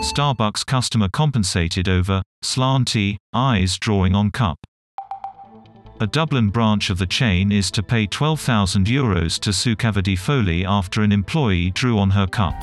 Starbucks customer compensated over slanty eyes drawing on cup. A Dublin branch of the chain is to pay €12,000 to Sukavadi Foley after an employee drew on her cup.